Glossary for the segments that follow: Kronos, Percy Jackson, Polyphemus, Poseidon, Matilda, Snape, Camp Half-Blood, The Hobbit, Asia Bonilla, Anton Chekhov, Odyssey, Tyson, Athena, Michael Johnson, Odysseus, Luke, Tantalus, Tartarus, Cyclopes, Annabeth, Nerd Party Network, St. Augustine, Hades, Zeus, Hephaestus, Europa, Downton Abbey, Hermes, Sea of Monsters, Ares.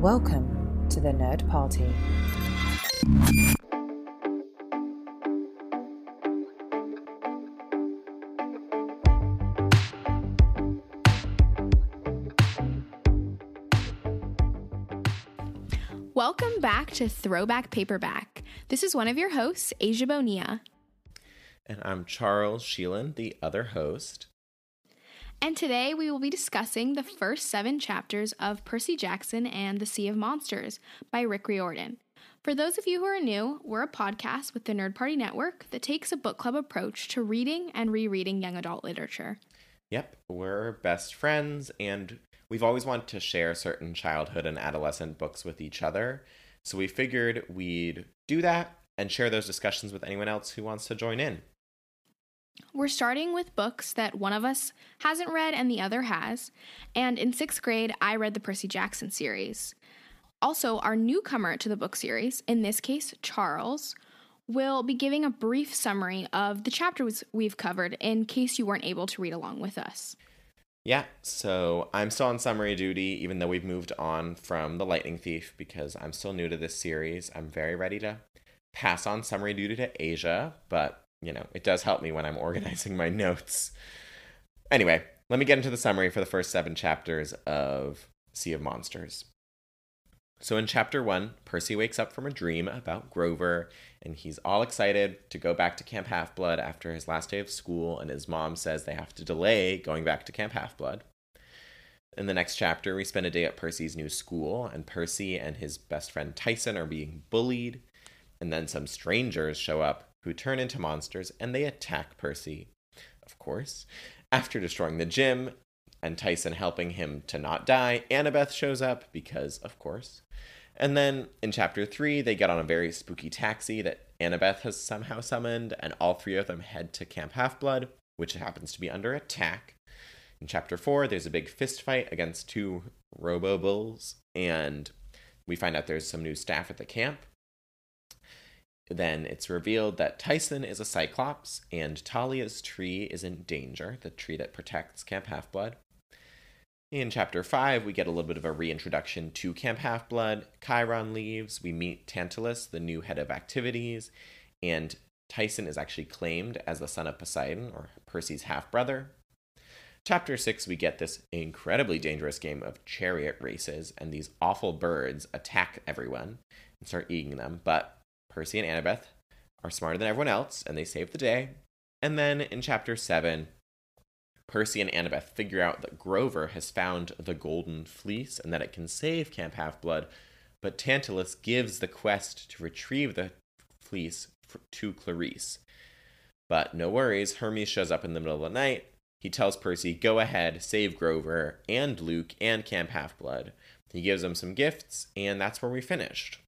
Welcome to the Nerd Party. Welcome back to Throwback Paperback. This is one of your hosts, Asia Bonilla. And I'm Charles Sheehan, the other host. And today we will be discussing the first 7 chapters of Percy Jackson and the Sea of Monsters by Rick Riordan. For those of you who are new, we're a podcast with the Nerd Party Network that takes a book club approach to reading and rereading young adult literature. Yep, we're best friends, and we've always wanted to share certain childhood and adolescent books with each other, so we figured we'd do that and share those discussions with anyone else who wants to join in. We're starting with books that one of us hasn't read and the other has, and in 6th grade, I read the Percy Jackson series. Also, our newcomer to the book series, in this case, Charles, will be giving a brief summary of the chapters we've covered in case you weren't able to read along with us. Yeah, so I'm still on summary duty, even though we've moved on from The Lightning Thief, because I'm still new to this series. I'm very ready to pass on summary duty to Asia, but you know, it does help me when I'm organizing my notes. Anyway, let me get into the summary for the first 7 chapters of Sea of Monsters. So in chapter 1, Percy wakes up from a dream about Grover, and he's all excited to go back to Camp Half-Blood after his last day of school, and his mom says they have to delay going back to Camp Half-Blood. In the next chapter, we spend a day at Percy's new school, and Percy and his best friend Tyson are being bullied, and then some strangers show up who turn into monsters, and they attack Percy, of course. After destroying the gym and Tyson helping him to not die, Annabeth shows up because, of course. And then in chapter 3, they get on a very spooky taxi that Annabeth has somehow summoned, and all 3 of them head to Camp Half-Blood, which happens to be under attack. In chapter 4, there's a big fist fight against 2 Robobulls, and we find out there's some new staff at the camp. Then it's revealed that Tyson is a Cyclops, and Talia's tree is in danger, the tree that protects Camp Half-Blood. In Chapter 5, we get a little bit of a reintroduction to Camp Half-Blood. Chiron leaves, we meet Tantalus, the new head of activities, and Tyson is actually claimed as the son of Poseidon, or Percy's half-brother. Chapter 6, we get this incredibly dangerous game of chariot races, and these awful birds attack everyone and start eating them, but Percy and Annabeth are smarter than everyone else, and they save the day. And then in Chapter 7, Percy and Annabeth figure out that Grover has found the Golden Fleece and that it can save Camp Half-Blood, but Tantalus gives the quest to retrieve the fleece to Clarisse. But no worries, Hermes shows up in the middle of the night. He tells Percy, go ahead, save Grover and Luke and Camp Half-Blood. He gives them some gifts, and that's where we finished.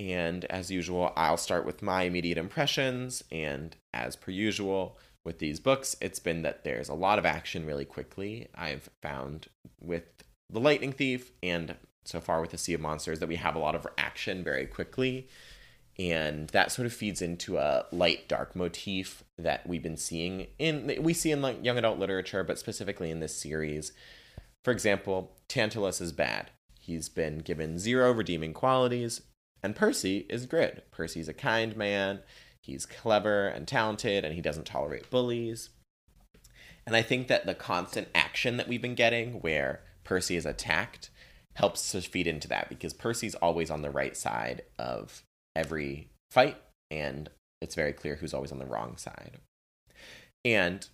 And as usual, I'll start with my immediate impressions, and as per usual with these books, it's been that there's a lot of action really quickly. I've found with The Lightning Thief and so far with The Sea of Monsters that we have a lot of action very quickly, and that sort of feeds into a light dark motif that we've been seeing in like young adult literature, but specifically in this series. For example, Tantalus is bad. He's been given 0 redeeming qualities. And Percy is good. Percy's a kind man, he's clever and talented, and he doesn't tolerate bullies. And I think that the constant action that we've been getting, where Percy is attacked, helps to feed into that, because Percy's always on the right side of every fight, and it's very clear who's always on the wrong side. And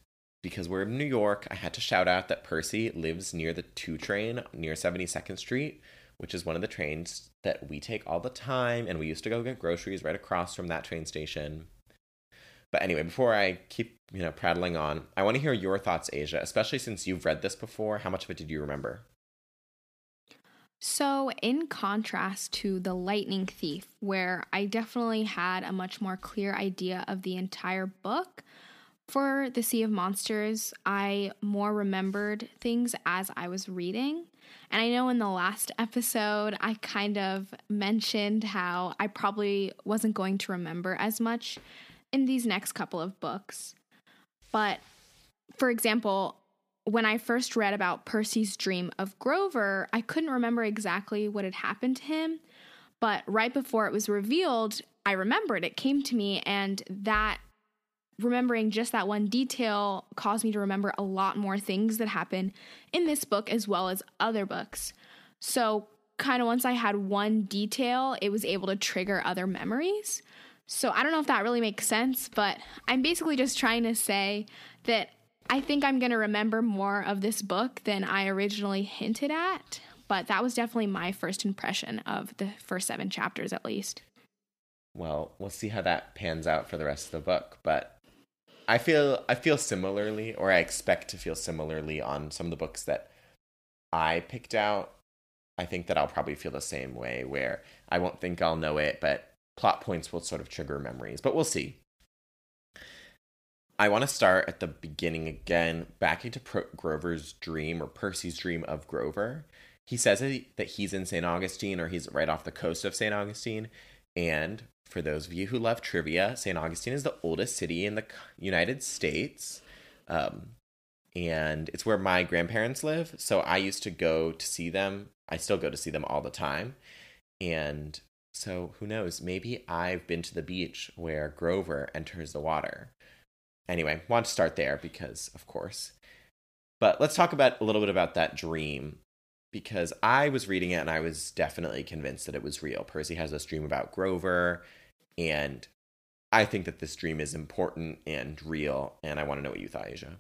because we're in New York, I had to shout out that Percy lives near the 2 train, near 72nd Street, which is one of the trains that we take all the time, and we used to go get groceries right across from that train station. But anyway, before I keep, prattling on, I want to hear your thoughts, Asia, especially since you've read this before. How much of it did you remember? So in contrast to The Lightning Thief, where I definitely had a much more clear idea of the entire book, for The Sea of Monsters, I more remembered things as I was reading. And I know in the last episode, I kind of mentioned how I probably wasn't going to remember as much in these next couple of books. But for example, when I first read about Percy's dream of Grover, I couldn't remember exactly what had happened to him, but right before it was revealed, I remembered, it came to me, and that remembering just that one detail caused me to remember a lot more things that happen in this book as well as other books. So kind of once I had one detail, it was able to trigger other memories. So I don't know if that really makes sense, but I'm basically just trying to say that I think I'm going to remember more of this book than I originally hinted at, but that was definitely my first impression of the first 7 chapters at least. Well, we'll see how that pans out for the rest of the book, but I feel similarly, or I expect to feel similarly on some of the books that I picked out. I think that I'll probably feel the same way, where I won't think I'll know it, but plot points will sort of trigger memories, but we'll see. I want to start at the beginning again, back into Grover's dream, or Percy's dream of Grover. He says that he's in St. Augustine, or he's right off the coast of St. Augustine. And for those of you who love trivia, St. Augustine is the oldest city in the United States. And it's where my grandparents live. So I used to go to see them. I still go to see them all the time. And so who knows? Maybe I've been to the beach where Grover enters the water. Anyway, want to start there because, of course. But let's talk about a little bit about that dream, because I was reading it and I was definitely convinced that it was real. Percy has this dream about Grover, and I think that this dream is important and real, and I want to know what you thought, Asia.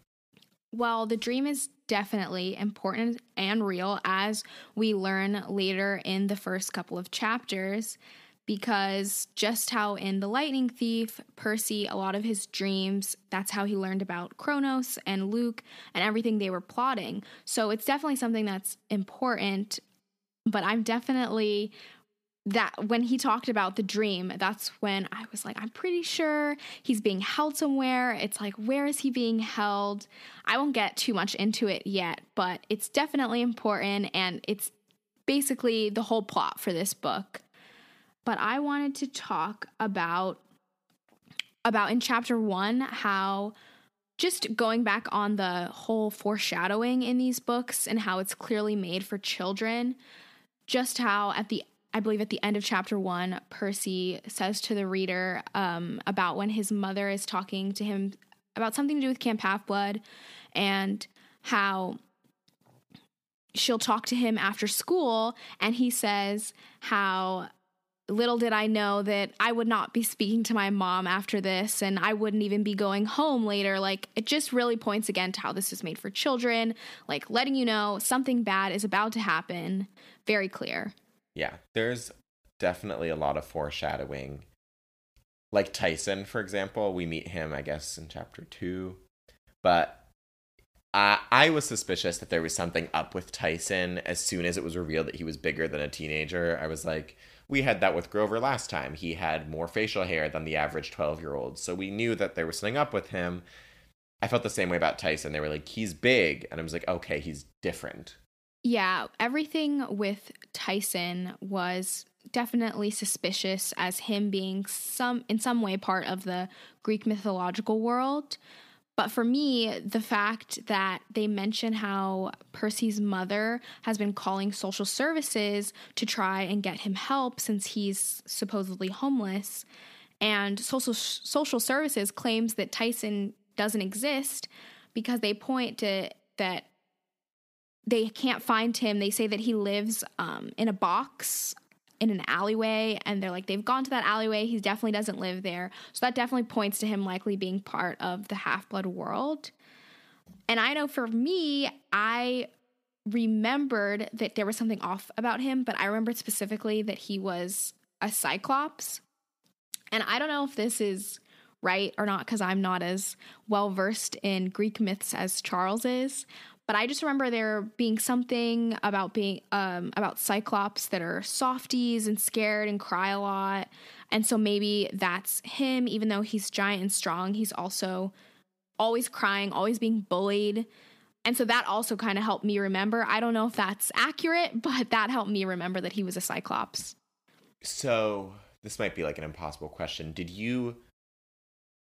Well, the dream is definitely important and real, as we learn later in the first couple of chapters. Because just how in The Lightning Thief, Percy, a lot of his dreams, that's how he learned about Kronos and Luke and everything they were plotting. So it's definitely something that's important. But I'm definitely, that when he talked about the dream, that's when I was like, I'm pretty sure he's being held somewhere. It's like, where is he being held? I won't get too much into it yet, but it's definitely important. And it's basically the whole plot for this book. But I wanted to talk about in chapter 1, how just going back on the whole foreshadowing in these books and how it's clearly made for children, just how I believe at the end of chapter 1, Percy says to the reader about when his mother is talking to him about something to do with Camp Half-Blood, and how she'll talk to him after school, and he says how, little did I know that I would not be speaking to my mom after this, and I wouldn't even be going home later. Like, it just really points again to how this is made for children, like letting you know something bad is about to happen. Very clear. Yeah, there's definitely a lot of foreshadowing. Like Tyson, for example, we meet him, I guess, in chapter 2. But I was suspicious that there was something up with Tyson as soon as it was revealed that he was bigger than a teenager. I was like, we had that with Grover last time. He had more facial hair than the average 12-year-old. So we knew that there was something up with him. I felt the same way about Tyson. They were like, he's big. And I was like, okay, he's different. Yeah, everything with Tyson was definitely suspicious, as him being in some way part of the Greek mythological world. But for me, the fact that they mention how Percy's mother has been calling social services to try and get him help since he's supposedly homeless, and social services claims that Tyson doesn't exist because they point to that they can't find him. They say that he lives in a box in an alleyway, and they're like, they've gone to that alleyway, he definitely doesn't live there. So that definitely points to him likely being part of the Half-Blood world. And I know for me, I remembered that there was something off about him, but I remembered specifically that he was a Cyclops. And I don't know if this is right or not, because I'm not as well-versed in Greek myths as Charles is, but I just remember there being something about being about Cyclops that are softies and scared and cry a lot. And so maybe that's him. Even though he's giant and strong, he's also always crying, always being bullied. And so that also kind of helped me remember. I don't know if that's accurate, but that helped me remember that he was a Cyclops. So this might be like an impossible question. Did you...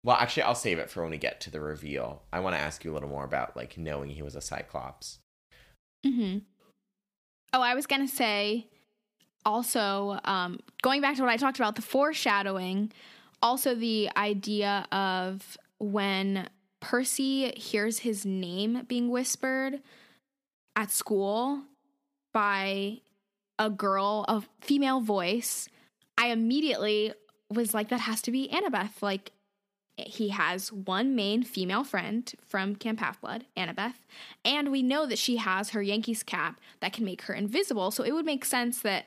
Well, actually, I'll save it for when we get to the reveal. I want to ask you a little more about, like, knowing he was a Cyclops. Mm-hmm. Oh, I was going to say, also, going back to what I talked about, the foreshadowing, also the idea of when Percy hears his name being whispered at school by a girl, a female voice, I immediately was like, that has to be Annabeth. Like, he has one main female friend from Camp Half-Blood, Annabeth, and we know that she has her Yankees cap that can make her invisible, so it would make sense that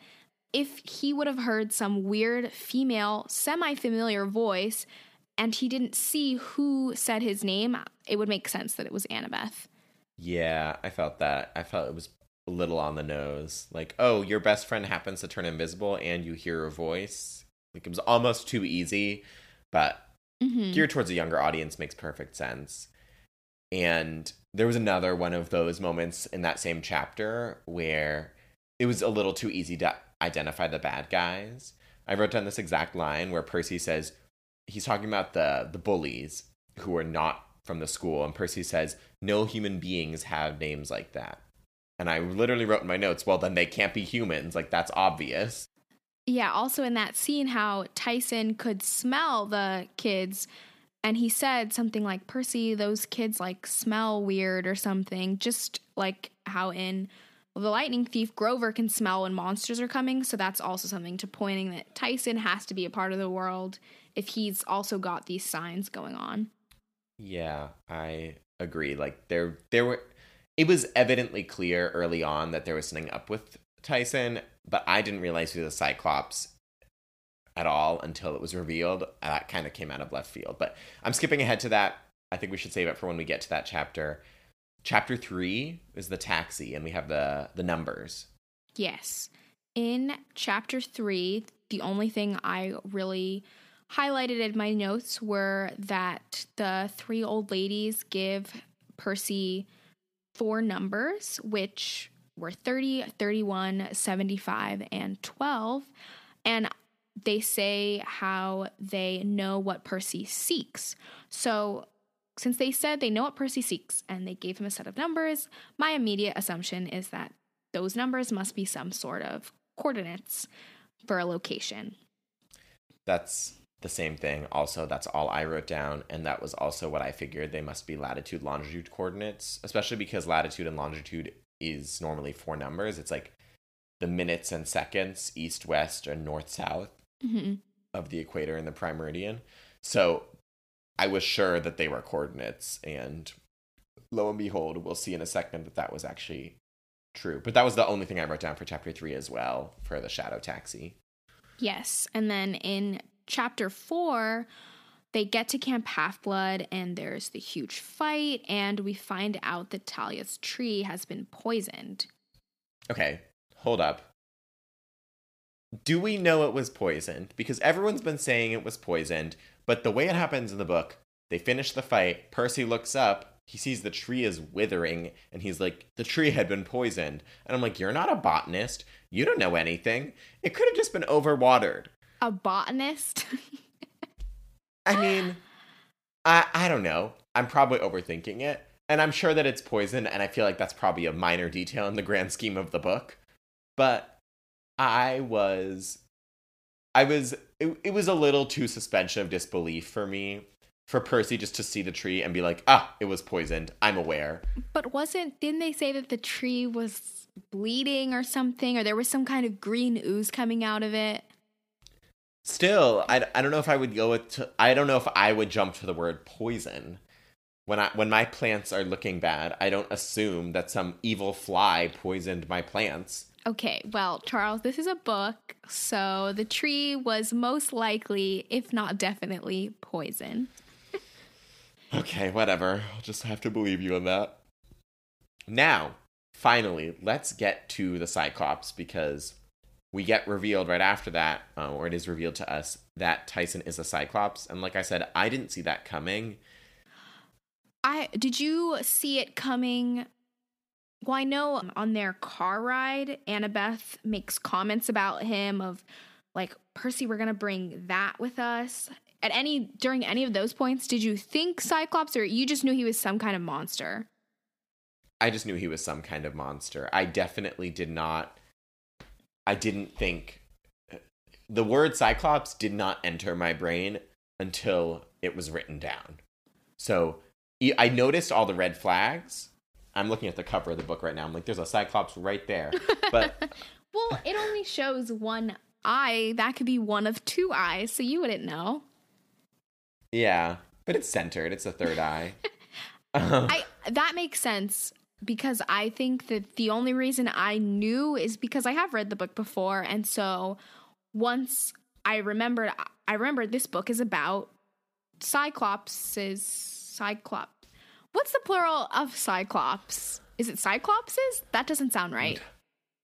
if he would have heard some weird female, semi-familiar voice and he didn't see who said his name, it would make sense that it was Annabeth. Yeah, I felt that. I felt it was a little on the nose. Like, oh, your best friend happens to turn invisible and you hear her voice. Like, it was almost too easy, but mm-hmm. geared towards a younger audience makes perfect sense. And there was another one of those moments in that same chapter where it was a little too easy to identify the bad guys. I wrote down this exact line where Percy says, he's talking about the bullies who are not from the school. And Percy says, no human beings have names like that. And I literally wrote in my notes, well, then they can't be humans. Like, that's obvious. Yeah, also in that scene, how Tyson could smell the kids. And he said something like, Percy, those kids, like, smell weird or something. Just like how in The Lightning Thief, Grover can smell when monsters are coming. So that's also something to pointing that Tyson has to be a part of the world if he's also got these signs going on. Yeah, I agree. Like, there were, it was evidently clear early on that there was something up with Tyson, but I didn't realize he was a Cyclops at all until it was revealed. That kind of came out of left field, but I'm skipping ahead to that. I think we should save it for when we get to that chapter. Chapter 3 is the taxi, and we have the numbers. Yes. In Chapter 3, the only thing I really highlighted in my notes were that the three old ladies give Percy 4 numbers, which were 30, 31, 75, and 12. And they say how they know what Percy seeks. So since they said they know what Percy seeks and they gave him a set of numbers, my immediate assumption is that those numbers must be some sort of coordinates for a location. That's the same thing. Also, that's all I wrote down, and that was also what I figured. They must be latitude, longitude coordinates, especially because latitude and longitude is normally 4 numbers. It's like the minutes and seconds, east, west, and north-south mm-hmm. of the equator and the prime meridian. So I was sure that they were coordinates, and lo and behold, we'll see in a second that that was actually true. But that was the only thing I wrote down for Chapter 3 as well, for the shadow taxi. Yes, and then in Chapter 4, they get to Camp Half-Blood, and there's the huge fight, and we find out that Talia's tree has been poisoned. Okay, hold up. Do we know it was poisoned? Because everyone's been saying it was poisoned, but the way it happens in the book, they finish the fight, Percy looks up, he sees the tree is withering, and he's like, the tree had been poisoned. And I'm like, you're not a botanist. You don't know anything. It could have just been overwatered. A botanist? I mean, I don't know. I'm probably overthinking it. And I'm sure that it's poison, and I feel like that's probably a minor detail in the grand scheme of the book. But it was a little too suspension of disbelief for me, for Percy just to see the tree and be like, ah, it was poisoned. I'm aware. But didn't they say that the tree was bleeding or something, or there was some kind of green ooze coming out of it? Still, I don't know if I would go with, I don't know if I would jump to the word poison. When my plants are looking bad, I don't assume that some evil fly poisoned my plants. Okay, well, Charles, this is a book, so the tree was most likely, if not definitely, poison. Okay, whatever. I'll just have to believe you on that. Now, finally, let's get to the Cyclops, because we get revealed right after that, or it is revealed to us, that Tyson is a Cyclops. And like I said, I didn't see that coming. Did you see it coming? Well, I know on their car ride, Annabeth makes comments about him of, like, Percy, we're going to bring that with us. at any during any of those points, did you think Cyclops, or you just knew he was some kind of monster? I just knew he was some kind of monster. I definitely did not. I didn't think the word Cyclops did not enter my brain until it was written down. So I noticed all the red flags. I'm looking at the cover of the book right now. I'm like, there's a Cyclops right there. But well, it only shows one eye. That could be one of two eyes, so you wouldn't know. Yeah, but it's centered. It's the third eye. That makes sense, because I think that the only reason I knew is because I have read the book before. And so once I remembered this book is about Cyclops. What's the plural of Cyclops? Is it Cyclopses? That doesn't sound right.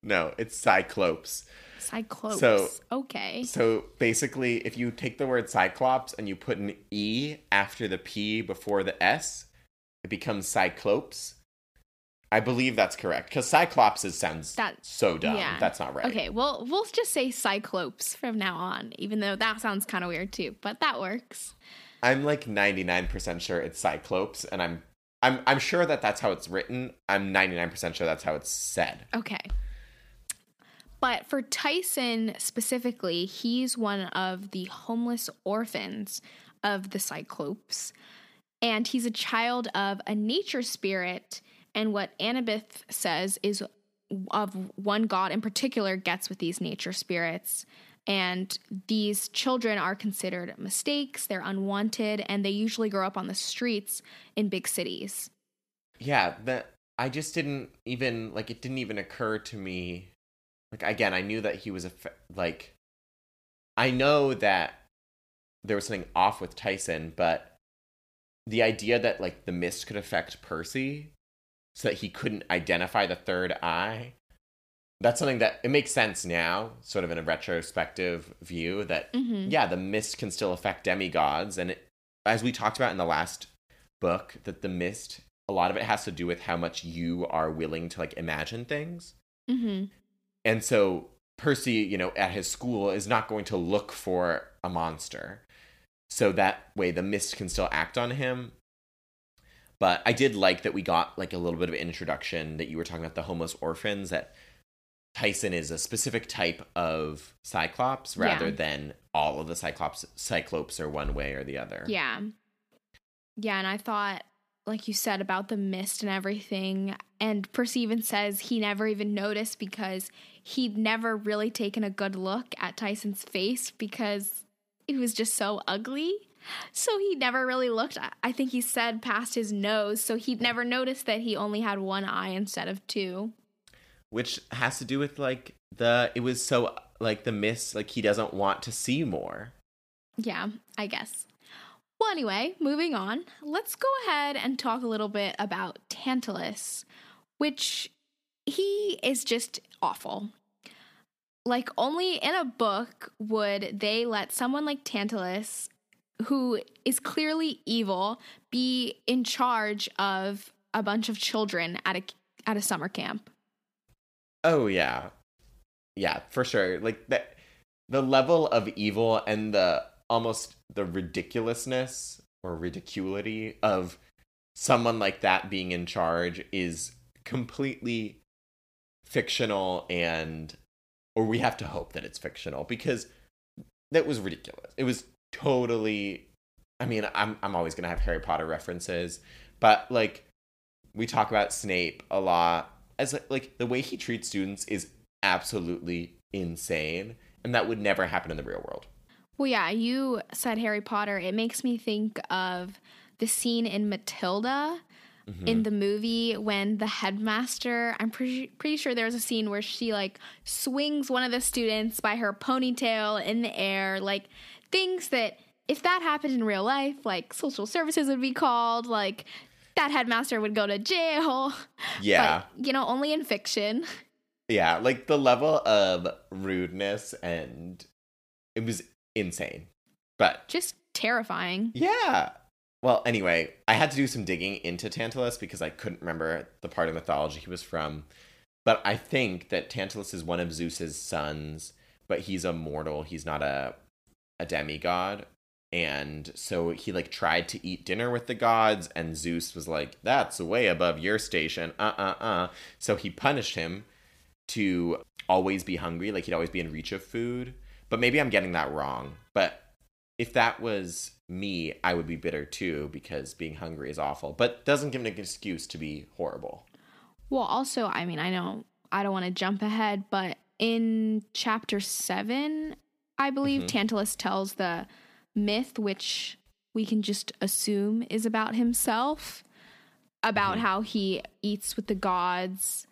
No, it's Cyclopes. Cyclopes. So, okay. So basically, if you take the word Cyclops and you put an E after the P before the S, it becomes Cyclopes. I believe that's correct, because Cyclopses sounds so dumb. Yeah. That's not right. Okay, well, we'll just say Cyclopes from now on, even though that sounds kind of weird too, but that works. I'm like 99% sure it's Cyclopes, and I'm sure that that's how it's written. I'm 99% sure that's how it's said. Okay. But for Tyson specifically, he's one of the homeless orphans of the Cyclopes, and he's a child of a nature spirit, and what Annabeth says is of one god in particular gets with these nature spirits, and these children are considered mistakes, they're unwanted, and they usually grow up on the streets in big cities. Yeah, I just didn't even, like, it didn't even occur to me. Like, again, I knew that he was, I know that there was something off with Tyson, but the idea that, like, the mist could affect Percy so that he couldn't identify the third eye, that's something that, it makes sense now, sort of in a retrospective view, that, yeah, the mist can still affect demigods. And it, as we talked about in the last book, that the mist, a lot of it has to do with how much you are willing to, like, imagine things. Mm-hmm. And so Percy, you know, at his school is not going to look for a monster. So that way the mist can still act on him. But I did like that we got, like, a little bit of introduction that you were talking about the homeless orphans, that Tyson is a specific type of Cyclops rather than all of the Cyclopes are one way or the other. Yeah. Yeah, and I thought, like you said, about the mist and everything. And Percy even says he never even noticed because he'd never really taken a good look at Tyson's face because it was just so ugly. So he never really looked, I think he said, past his nose. So he'd never noticed that he only had one eye instead of two. Which has to do with, like, it was so, like, the mist, like, he doesn't want to see more. Yeah, I guess. Well, anyway, moving on, let's go ahead and talk a little bit about Tantalus, which he is just awful. Like, only in a book would they let someone like Tantalus, who is clearly evil, be in charge of a bunch of children at a summer camp. Oh, yeah. Yeah, for sure. Like, the level of evil and almost the ridiculousness or ridiculity of someone like that being in charge is completely fictional, or we have to hope that it's fictional, because that was ridiculous. It was totally, I mean, I'm always going to have Harry Potter references, but, like, we talk about Snape a lot, as, like, the way he treats students is absolutely insane, and that would never happen in the real world. Well, yeah, you said Harry Potter. It makes me think of the scene in Matilda in the movie when the headmaster, I'm pretty sure there's a scene where she, like, swings one of the students by her ponytail in the air, like, things that if that happened in real life, like, social services would be called, like, that headmaster would go to jail. Yeah. But, you know, only in fiction. Yeah, like, the level of rudeness, and it was insane, but just terrifying. Yeah. Well, anyway, I had to do some digging into Tantalus because I couldn't remember the part of mythology he was from, but I think that Tantalus is one of Zeus's sons, but he's a mortal. He's not a demigod, And so he, like, tried to eat dinner with the gods, and Zeus was like, that's way above your station, So he punished him to always be hungry, like, he'd always be in reach of food. But maybe I'm getting that wrong. But if that was me, I would be bitter, too, because being hungry is awful. But doesn't give him an excuse to be horrible. Well, also, I mean, I know I don't want to jump ahead, but in chapter 7, I believe, Tantalus tells the myth, which we can just assume is about himself, about how he eats with the gods.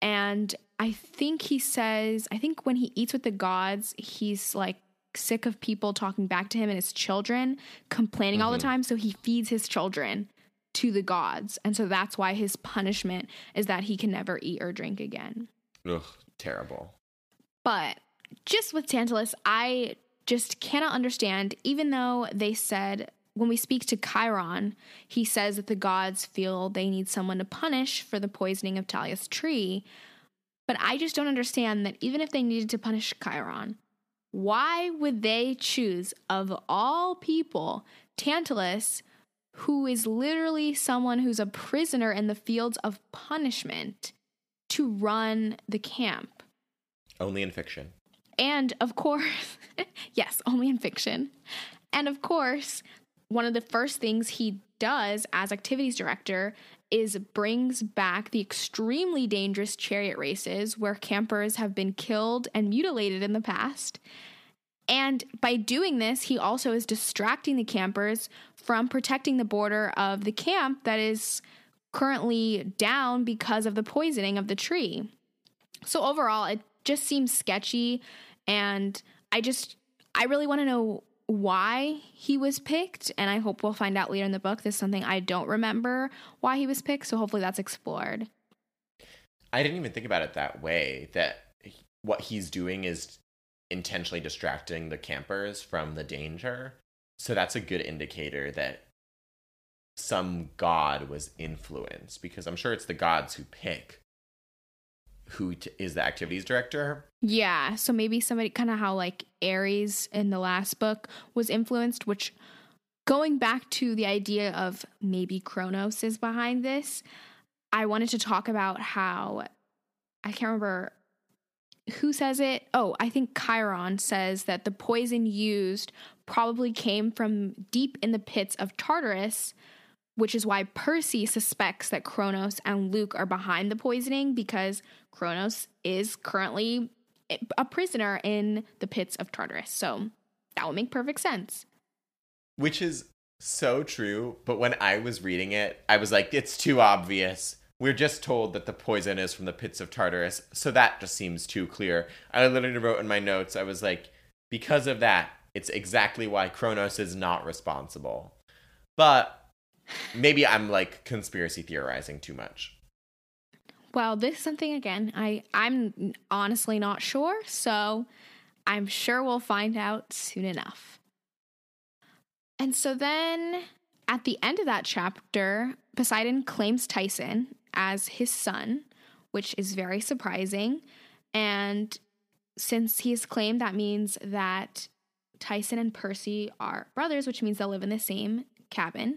And I think he says, I think when he eats with the gods, he's like sick of people talking back to him and his children complaining all the time. So he feeds his children to the gods. And so that's why his punishment is that he can never eat or drink again. Ugh, terrible. But just with Tantalus, I just cannot understand, even though they said, when we speak to Chiron, he says that the gods feel they need someone to punish for the poisoning of Talia's tree. But I just don't understand that even if they needed to punish Chiron, why would they choose, of all people, Tantalus, who is literally someone who's a prisoner in the fields of punishment, to run the camp? Only in fiction. And, of course, yes, only in fiction. And, of course, one of the first things he does as activities director is brings back the extremely dangerous chariot races where campers have been killed and mutilated in the past. And by doing this, he also is distracting the campers from protecting the border of the camp that is currently down because of the poisoning of the tree. So, overall, it just seems sketchy, and I really want to know why he was picked, and I hope we'll find out later in the book. There's something I don't remember why he was picked, so hopefully that's explored. I didn't even think about it that way, that what he's doing is intentionally distracting the campers from the danger. So that's a good indicator that some god was influenced, because I'm sure it's the gods who pick who is the activities director. Yeah, so maybe somebody, kind of how like Ares in the last book was influenced, which, going back to the idea of maybe Kronos is behind this, I wanted to talk about how, I can't remember who says it. Oh, I think Chiron says that the poison used probably came from deep in the pits of Tartarus, which is why Percy suspects that Kronos and Luke are behind the poisoning, because Kronos is currently a prisoner in the pits of Tartarus. So that would make perfect sense. Which is so true. But when I was reading it, I was like, it's too obvious. We're just told that the poison is from the pits of Tartarus. So that just seems too clear. I literally wrote in my notes, I was like, because of that, it's exactly why Kronos is not responsible. But maybe I'm, like, conspiracy theorizing too much. Well, this is something, again, I'm honestly not sure, so I'm sure we'll find out soon enough. And so then, at the end of that chapter, Poseidon claims Tyson as his son, which is very surprising. And since he is claimed, that means that Tyson and Percy are brothers, which means they'll live in the same cabin.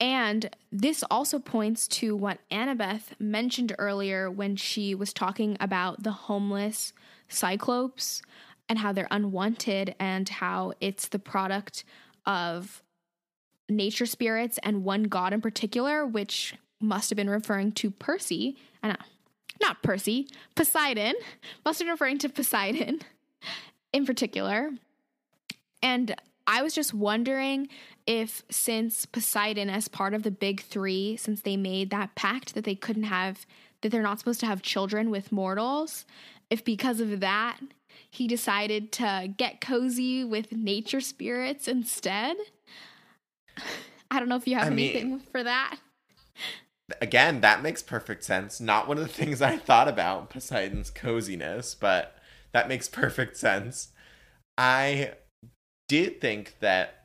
And this also points to what Annabeth mentioned earlier when she was talking about the homeless Cyclopes and how they're unwanted and how it's the product of nature spirits and one god in particular, which must have been referring to Percy. And not Percy, Poseidon. Must have been referring to Poseidon in particular. And I was just wondering if, since Poseidon, as part of the big three, since they made that pact that they couldn't have, that they're not supposed to have children with mortals, if because of that, he decided to get cozy with nature spirits instead. I don't know if you have anything for that. Again, that makes perfect sense. Not one of the things I thought about, Poseidon's coziness, but that makes perfect sense. I did think that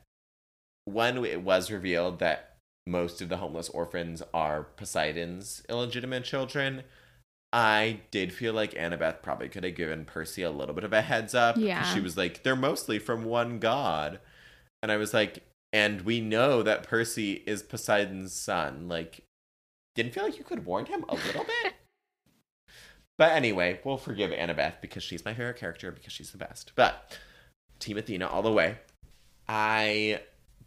when it was revealed that most of the homeless orphans are Poseidon's illegitimate children, I did feel like Annabeth probably could have given Percy a little bit of a heads up. Yeah. She was like, they're mostly from one god. And I was like, and we know that Percy is Poseidon's son. Like, didn't feel like you could warn him a little bit? But anyway, we'll forgive Annabeth because she's my favorite character, because she's the best. But Team Athena all the way. I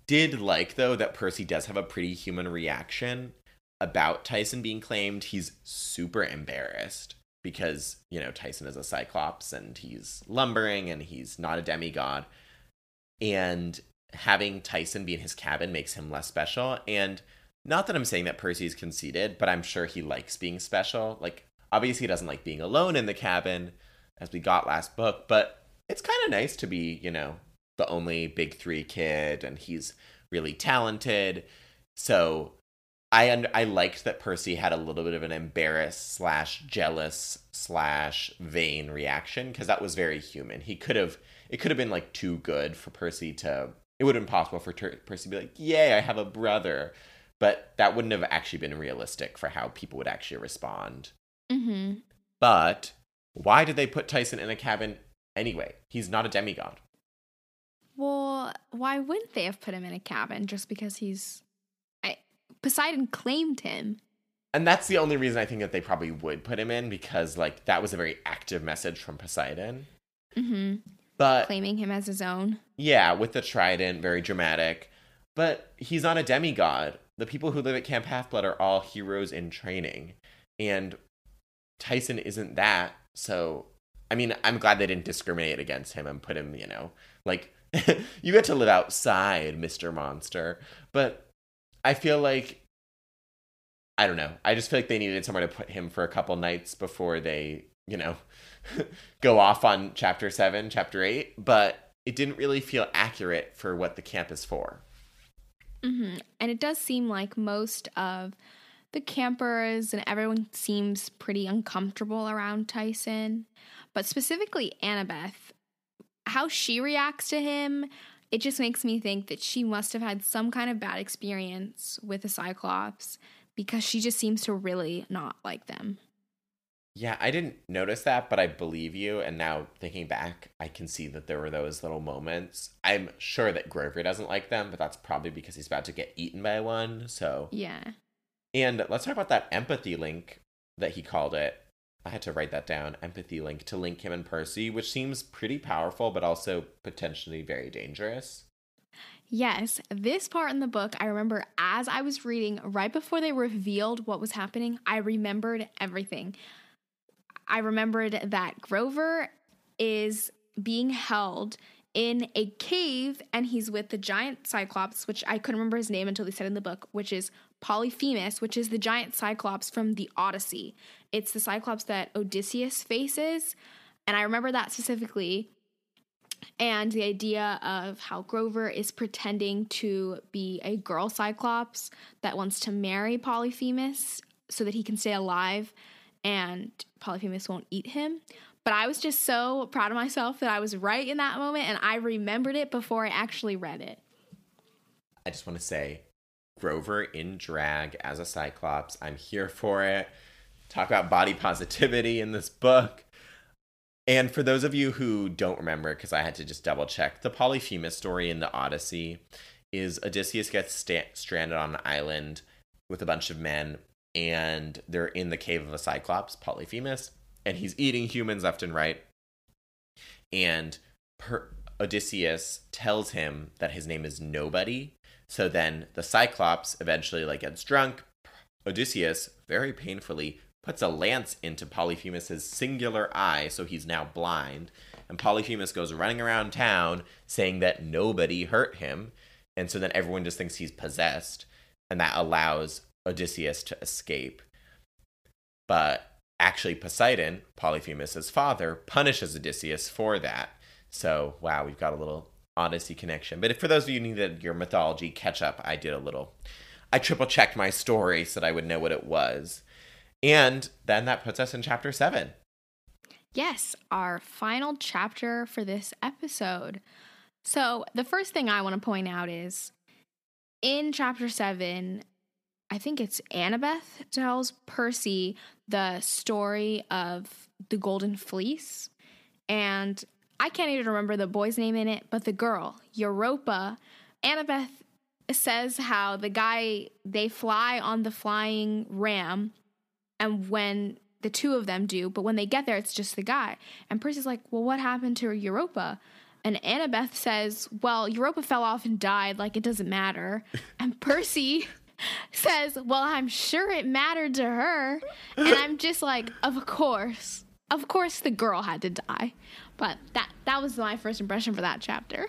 did like, though, that Percy does have a pretty human reaction about Tyson being claimed. He's super embarrassed because, you know, Tyson is a Cyclops and he's lumbering and he's not a demigod. And having Tyson be in his cabin makes him less special. And not that I'm saying that Percy's conceited, but I'm sure he likes being special. Like, obviously, he doesn't like being alone in the cabin, as we got last book, but it's kind of nice to be, you know, the only big three kid, and he's really talented. So I liked that Percy had a little bit of an embarrassed / jealous / vain reaction, because that was very human. It could have been, like, too good for Percy to, it would have been possible for Percy to be like, yay, I have a brother. But that wouldn't have actually been realistic for how people would actually respond. Mm-hmm. But why did they put Tyson in a cabin anyway? He's not a demigod. Well, why wouldn't they have put him in a cabin just because Poseidon claimed him? And that's the only reason I think that they probably would put him in, because, like, that was a very active message from Poseidon. Mm-hmm. But claiming him as his own. Yeah, with the trident, very dramatic. But he's not a demigod. The people who live at Camp Half-Blood are all heroes in training. And Tyson isn't that, so I mean, I'm glad they didn't discriminate against him and put him, you know, like, you get to live outside, Mr. Monster. But I feel like, I don't know, I just feel like they needed somewhere to put him for a couple nights before they, you know, go off on Chapter 7, Chapter 8, but it didn't really feel accurate for what the camp is for. Mm-hmm. And it does seem like most of the campers and everyone seems pretty uncomfortable around Tyson, but specifically Annabeth, how she reacts to him, it just makes me think that she must have had some kind of bad experience with the Cyclops, because she just seems to really not like them. Yeah, I didn't notice that, but I believe you, and now thinking back, I can see that there were those little moments. I'm sure that Grover doesn't like them, but that's probably because he's about to get eaten by one, so... Yeah. And let's talk about that empathy link that he called it. I had to write that down, empathy link, to link him and Percy, which seems pretty powerful, but also potentially very dangerous. Yes, this part in the book, I remember as I was reading, right before they revealed what was happening, I remembered everything. I remembered that Grover is being held in a cave, and he's with the giant Cyclops, which I couldn't remember his name until they said in the book, which is Polyphemus, which is the giant Cyclops from the Odyssey. It's the Cyclops that Odysseus faces, and I remember that specifically, and the idea of how Grover is pretending to be a girl Cyclops that wants to marry Polyphemus so that he can stay alive and Polyphemus won't eat him. But I was just so proud of myself that I was right in that moment, and I remembered it before I actually read it. I just want to say, Grover in drag as a Cyclops. I'm here for it. Talk about body positivity in this book. And for those of you who don't remember, because I had to just double check, the Polyphemus story in the Odyssey is Odysseus gets stranded on an island with a bunch of men, and they're in the cave of a Cyclops, Polyphemus, and he's eating humans left and right. And Odysseus tells him that his name is Nobody. So then the Cyclops eventually, like, gets drunk. Odysseus, very painfully, puts a lance into Polyphemus's singular eye, so he's now blind. And Polyphemus goes running around town saying that nobody hurt him. And so then everyone just thinks he's possessed. And that allows Odysseus to escape. But actually Poseidon, Polyphemus's father, punishes Odysseus for that. So, wow, we've got a little Odyssey connection. But if for those of you who needed your mythology catch up, I triple checked my story so that I would know what it was. And then that puts us in Chapter 7. Yes, our final chapter for this episode. So the first thing I want to point out is in Chapter 7, I think it's Annabeth tells Percy the story of the Golden Fleece. And I can't even remember the boy's name in it, but the girl, Europa, Annabeth says how the guy, they fly on the flying ram, and when the two of them do, but when they get there, it's just the guy. And Percy's like, well, what happened to Europa? And Annabeth says, well, Europa fell off and died, like, it doesn't matter. And Percy says, well, I'm sure it mattered to her. And I'm just like, of course the girl had to die. But that was my first impression for that chapter.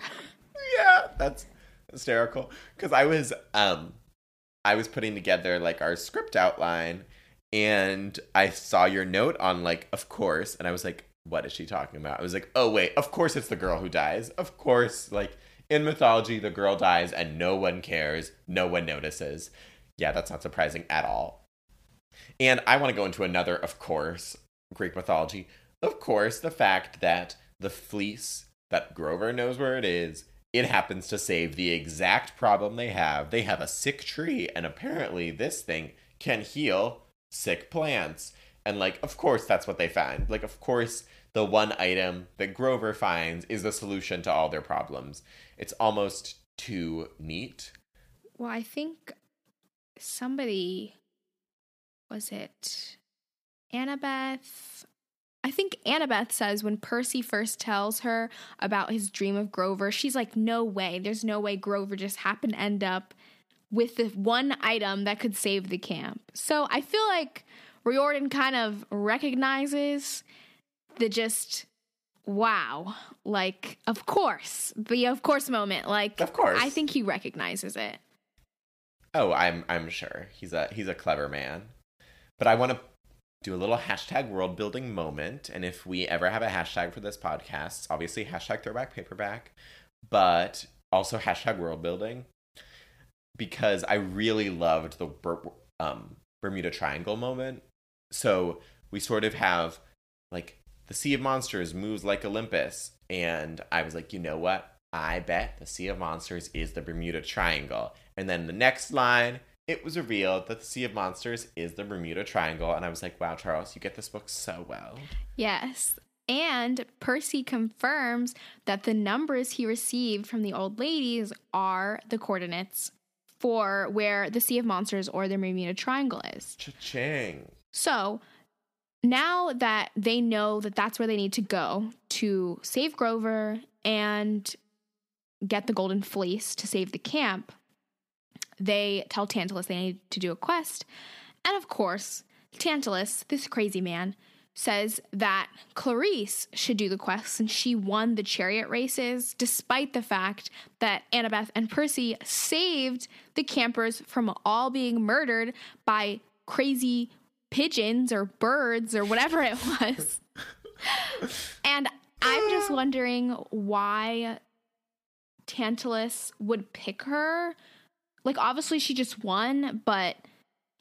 Yeah, that's hysterical, because I was putting together like our script outline, and I saw your note on like, of course, and I was like, what is she talking about? I was like, oh wait, of course it's the girl who dies. Of course, like in mythology, the girl dies and no one cares, no one notices. Yeah, that's not surprising at all. And I want to go into another, of course, Greek mythology. Of course, the fact that the fleece that Grover knows where it is, it happens to save the exact problem they have. They have a sick tree, and apparently this thing can heal sick plants. And, like, of course that's what they find. Like, of course the one item that Grover finds is the solution to all their problems. It's almost too neat. Well, I think somebody, was it Annabeth? I think Annabeth says when Percy first tells her about his dream of Grover, she's like, no way. There's no way Grover just happened to end up with the one item that could save the camp. So I feel like Riordan kind of recognizes the just, wow, like, of course, the of course moment. Like, of course. I think he recognizes it. Oh, I'm sure. He's a clever man. But I want to do a little hashtag world building moment. And if we ever have a hashtag for this podcast, obviously hashtag throwback paperback, but also hashtag world building, because I really loved the Bermuda Triangle moment. So we sort of have like the Sea of Monsters moves like Olympus. And I was like, you know what? I bet the Sea of Monsters is the Bermuda Triangle. And then the next line, it was revealed that the Sea of Monsters is the Bermuda Triangle. And I was like, wow, Charles, you get this book so well. Yes. And Percy confirms that the numbers he received from the old ladies are the coordinates for where the Sea of Monsters or the Bermuda Triangle is. Cha-ching. So now that they know that that's where they need to go to save Grover and get the Golden Fleece to save the camp, they tell Tantalus they need to do a quest. And of course, Tantalus, this crazy man, says that Clarisse should do the quest since she won the chariot races, despite the fact that Annabeth and Percy saved the campers from all being murdered by crazy pigeons or birds or whatever it was. And I'm just wondering why Tantalus would pick her. Like, obviously she just won, but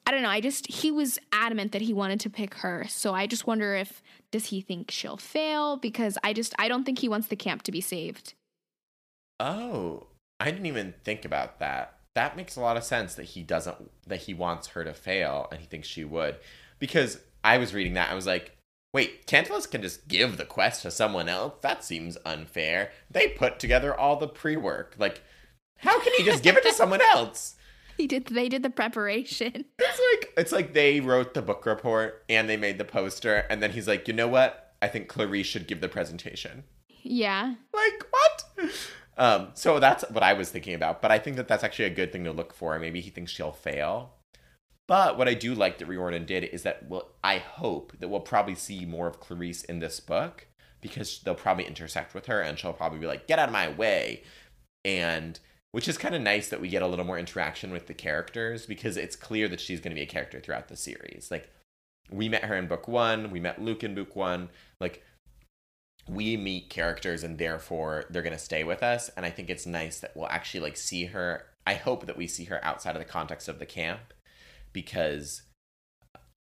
I don't know. He was adamant that he wanted to pick her. So I just wonder if, does he think she'll fail? Because I don't think he wants the camp to be saved. Oh, I didn't even think about that. That makes a lot of sense that he wants her to fail and he thinks she would. Because I was reading that, I was like, wait, Tantalus can just give the quest to someone else? That seems unfair. They put together all the pre-work. Like, how can he just give it to someone else? They did the preparation. It's like they wrote the book report and they made the poster, and then he's like, you know what? I think Clarisse should give the presentation. Yeah. Like, what? So that's what I was thinking about. But I think that that's actually a good thing to look for. Maybe he thinks she'll fail. But what I do like that Riordan did is that I hope that we'll probably see more of Clarisse in this book, because they'll probably intersect with her and she'll probably be like, get out of my way. And which is kind of nice that we get a little more interaction with the characters, because it's clear that she's going to be a character throughout the series. Like, we met her in book one, we met Luke in book one. Like, we meet characters and therefore they're going to stay with us. And I think it's nice that we'll actually like see her. I hope that we see her outside of the context of the camp, because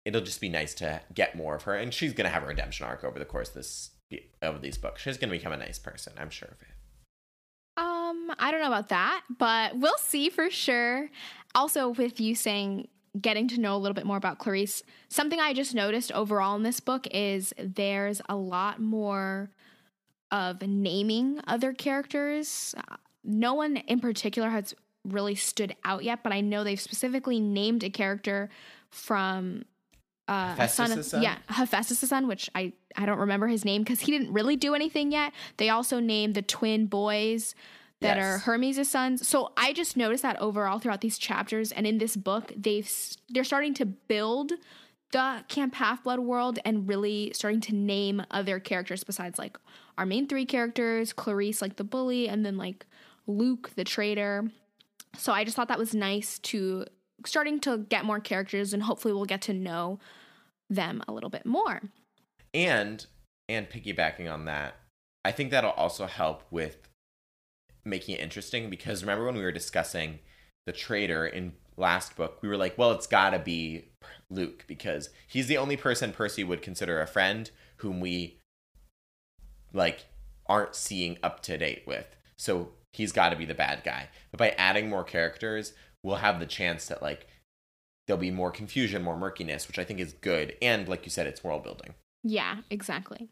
it'll just be nice to get more of her. And she's going to have a redemption arc over the course of these books. She's going to become a nice person. I'm sure of it. I don't know about that, but we'll see for sure. Also, with you saying getting to know a little bit more about Clarisse. Something I just noticed overall in this book is there's a lot more of naming other characters. No one in particular has really stood out yet, but I know they've specifically named a character from Hephaestus' son, which I don't remember his name because he didn't really do anything yet. They also named the twin boys that are Hermes' sons. So I just noticed that overall throughout these chapters and in this book, they're starting to build the Camp Half-Blood world and really starting to name other characters besides like our main three characters, Clarisse, like the bully, and then like Luke, the traitor. So I just thought that was nice to starting to get more characters, and hopefully we'll get to know them a little bit more. And piggybacking on that, I think that'll also help with making it interesting, because remember when we were discussing the traitor in last book, we were like, well, it's gotta be Luke because he's the only person Percy would consider a friend whom we like aren't seeing up to date with. So he's got to be the bad guy. But by adding more characters, we'll have the chance that like there'll be more confusion, more murkiness, which I think is good. And like you said, it's world building. Yeah, exactly.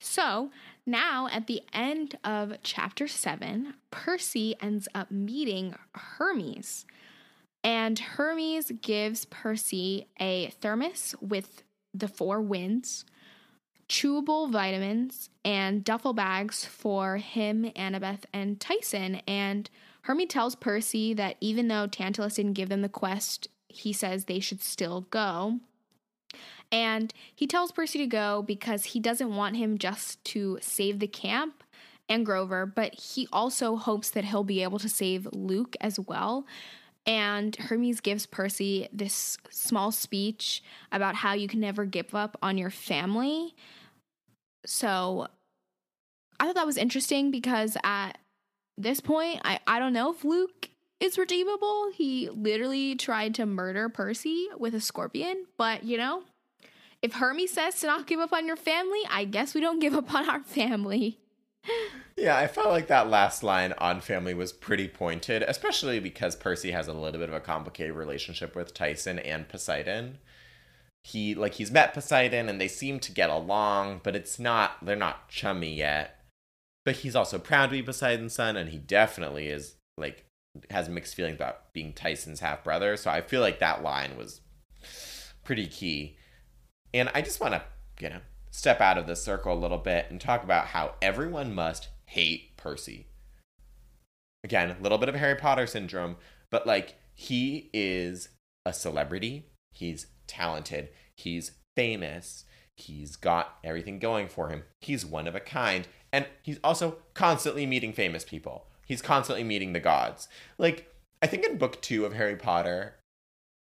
So now at the end of chapter 7, Percy ends up meeting Hermes. And Hermes gives Percy a thermos with the 4 winds, chewable vitamins, and duffel bags for him, Annabeth, and Tyson. And Hermes tells Percy that even though Tantalus didn't give them the quest, he says they should still go. And he tells Percy to go because he doesn't want him just to save the camp and Grover, but he also hopes that he'll be able to save Luke as well. And Hermes gives Percy this small speech about how you can never give up on your family. So I thought that was interesting because at this point, I don't know if Luke is redeemable. He literally tried to murder Percy with a scorpion. But, you know, if Hermes says to not give up on your family, I guess we don't give up on our family. Yeah, I felt like that last line on family was pretty pointed, especially because Percy has a little bit of a complicated relationship with Tyson and Poseidon. He's met Poseidon and they seem to get along, but they're not chummy yet. But he's also proud to be Poseidon's son, and he definitely is like has mixed feelings about being Tyson's half brother. So I feel like that line was pretty key. And I just want to, step out of the circle a little bit and talk about how everyone must hate Percy. Again, a little bit of Harry Potter syndrome, but like he is a celebrity. He's talented. He's famous. He's got everything going for him. He's one of a kind. And he's also constantly meeting famous people. He's constantly meeting the gods. Like, I think in book 2 of Harry Potter,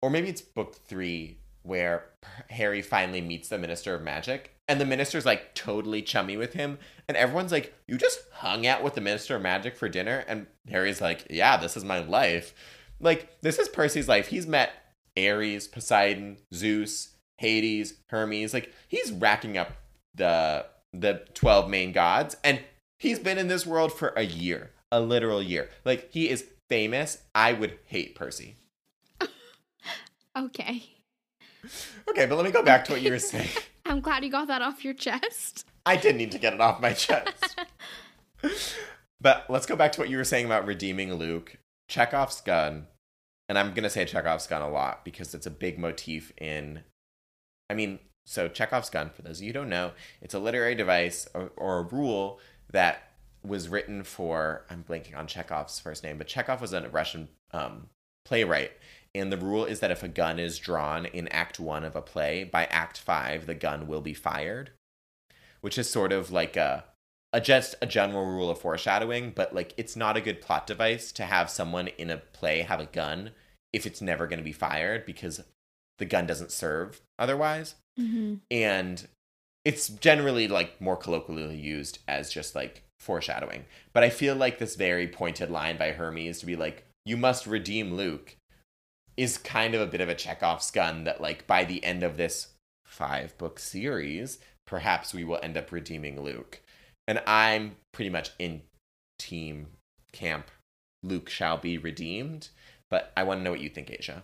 or maybe it's book 3, where Harry finally meets the Minister of Magic, and the minister's like totally chummy with him, and everyone's like, you just hung out with the Minister of Magic for dinner? And Harry's like, yeah, this is my life. Like, this is Percy's life. He's met Ares, Poseidon, Zeus, Hades, Hermes. Like, he's racking up the 12 main gods, and he's been in this world for a year, a literal year. Like, he is famous. I would hate Percy. Okay, but let me go back to what you were saying. I'm glad you got that off your chest. I did need to get it off my chest. But let's go back to what you were saying about redeeming Luke. Chekhov's gun, and I'm going to say Chekhov's gun a lot because it's a big motif so Chekhov's gun, for those of you who don't know, it's a literary device or a rule that was written for, I'm blanking on Chekhov's first name, but Chekhov was a Russian playwright. And the rule is that if a gun is drawn in Act 1 of a play, by Act 5, the gun will be fired, which is sort of like just a general rule of foreshadowing, but like it's not a good plot device to have someone in a play have a gun if it's never going to be fired because the gun doesn't serve otherwise. Mm-hmm. And it's generally like more colloquially used as just like foreshadowing. But I feel like this very pointed line by Hermes to be like, you must redeem Luke, is kind of a bit of a Chekhov's gun that, like, by the end of this 5-book series, perhaps we will end up redeeming Luke. And I'm pretty much in team camp Luke shall be redeemed, but I want to know what you think, Asia.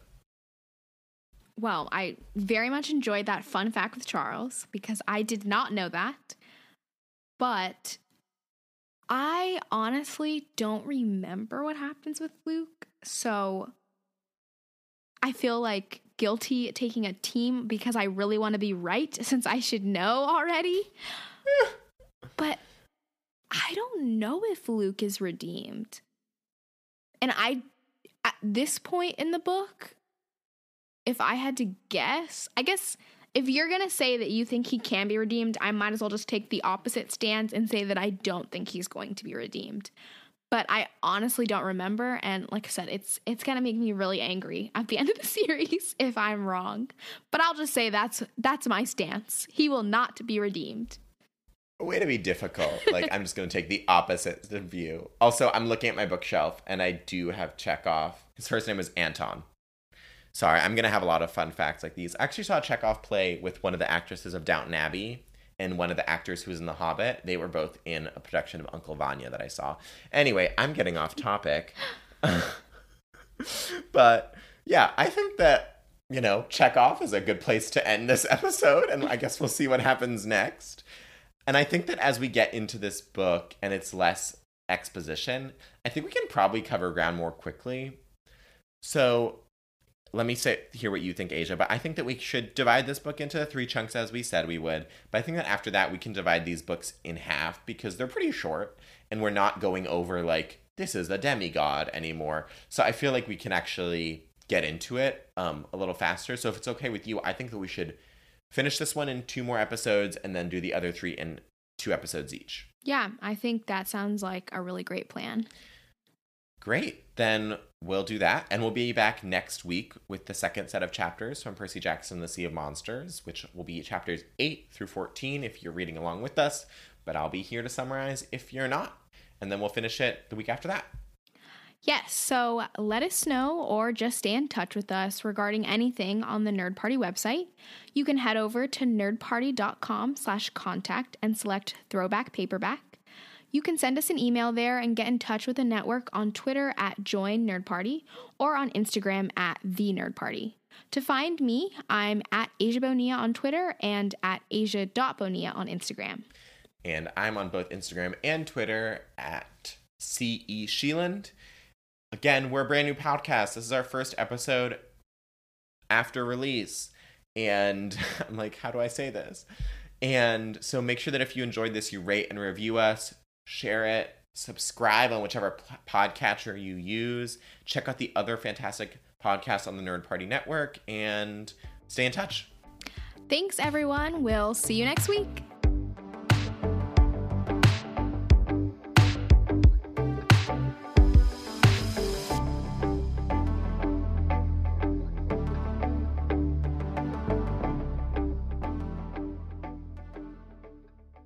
Well, I very much enjoyed that fun fact with Charles because I did not know that. But I honestly don't remember what happens with Luke. So I feel like guilty taking a team because I really want to be right since I should know already. But I don't know if Luke is redeemed. And I, at this point in the book, if I had to guess, I guess if you're going to say that you think he can be redeemed, I might as well just take the opposite stance and say that I don't think he's going to be redeemed. But I honestly don't remember. And like I said, it's going to make me really angry at the end of the series if I'm wrong. But I'll just say that's my stance. He will not be redeemed. Way to be difficult. Like, I'm just going to take the opposite view. Also, I'm looking at my bookshelf, and I do have Chekhov. His first name was Anton. Sorry, I'm going to have a lot of fun facts like these. I actually saw Chekhov play with one of the actresses of Downton Abbey and one of the actors who was in The Hobbit. They were both in a production of Uncle Vanya that I saw. Anyway, I'm getting off topic. But, yeah, I think that, you know, Chekhov is a good place to end this episode, and I guess we'll see what happens next. And I think that as we get into this book and it's less exposition, I think we can probably cover ground more quickly. So let me hear what you think, Asia, but I think that we should divide this book into three chunks as we said we would. But I think that after that, we can divide these books in half because they're pretty short and we're not going over like, this is the demigod anymore. So I feel like we can actually get into it a little faster. So if it's okay with you, I think that we should finish this one in 2 more episodes and then do the other 3 in 2 episodes each. Yeah, I think that sounds like a really great plan. Great. Then we'll do that. And we'll be back next week with the second set of chapters from Percy Jackson, The Sea of Monsters, which will be chapters 8 through 14 if you're reading along with us. But I'll be here to summarize if you're not. And then we'll finish it the week after that. Yes, so let us know or just stay in touch with us regarding anything on the Nerd Party website. You can head over to nerdparty.com/contact and select Throwback Paperback. You can send us an email there and get in touch with the network on Twitter at @JoinNerdParty or on Instagram at @TheNerdParty. To find me, I'm at Asia Bonilla on Twitter and at Asia.Bonilla on Instagram. And I'm on both Instagram and Twitter at C.E. Sheeland. Again, we're a brand new podcast. This is our first episode after release. And I'm like, how do I say this? And so make sure that if you enjoyed this, you rate and review us. Share it, subscribe on whichever podcatcher you use. Check out the other fantastic podcasts on the Nerd Party Network and stay in touch. Thanks, everyone. We'll see you next week.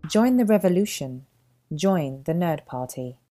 Join the revolution. Join the Nerd Party.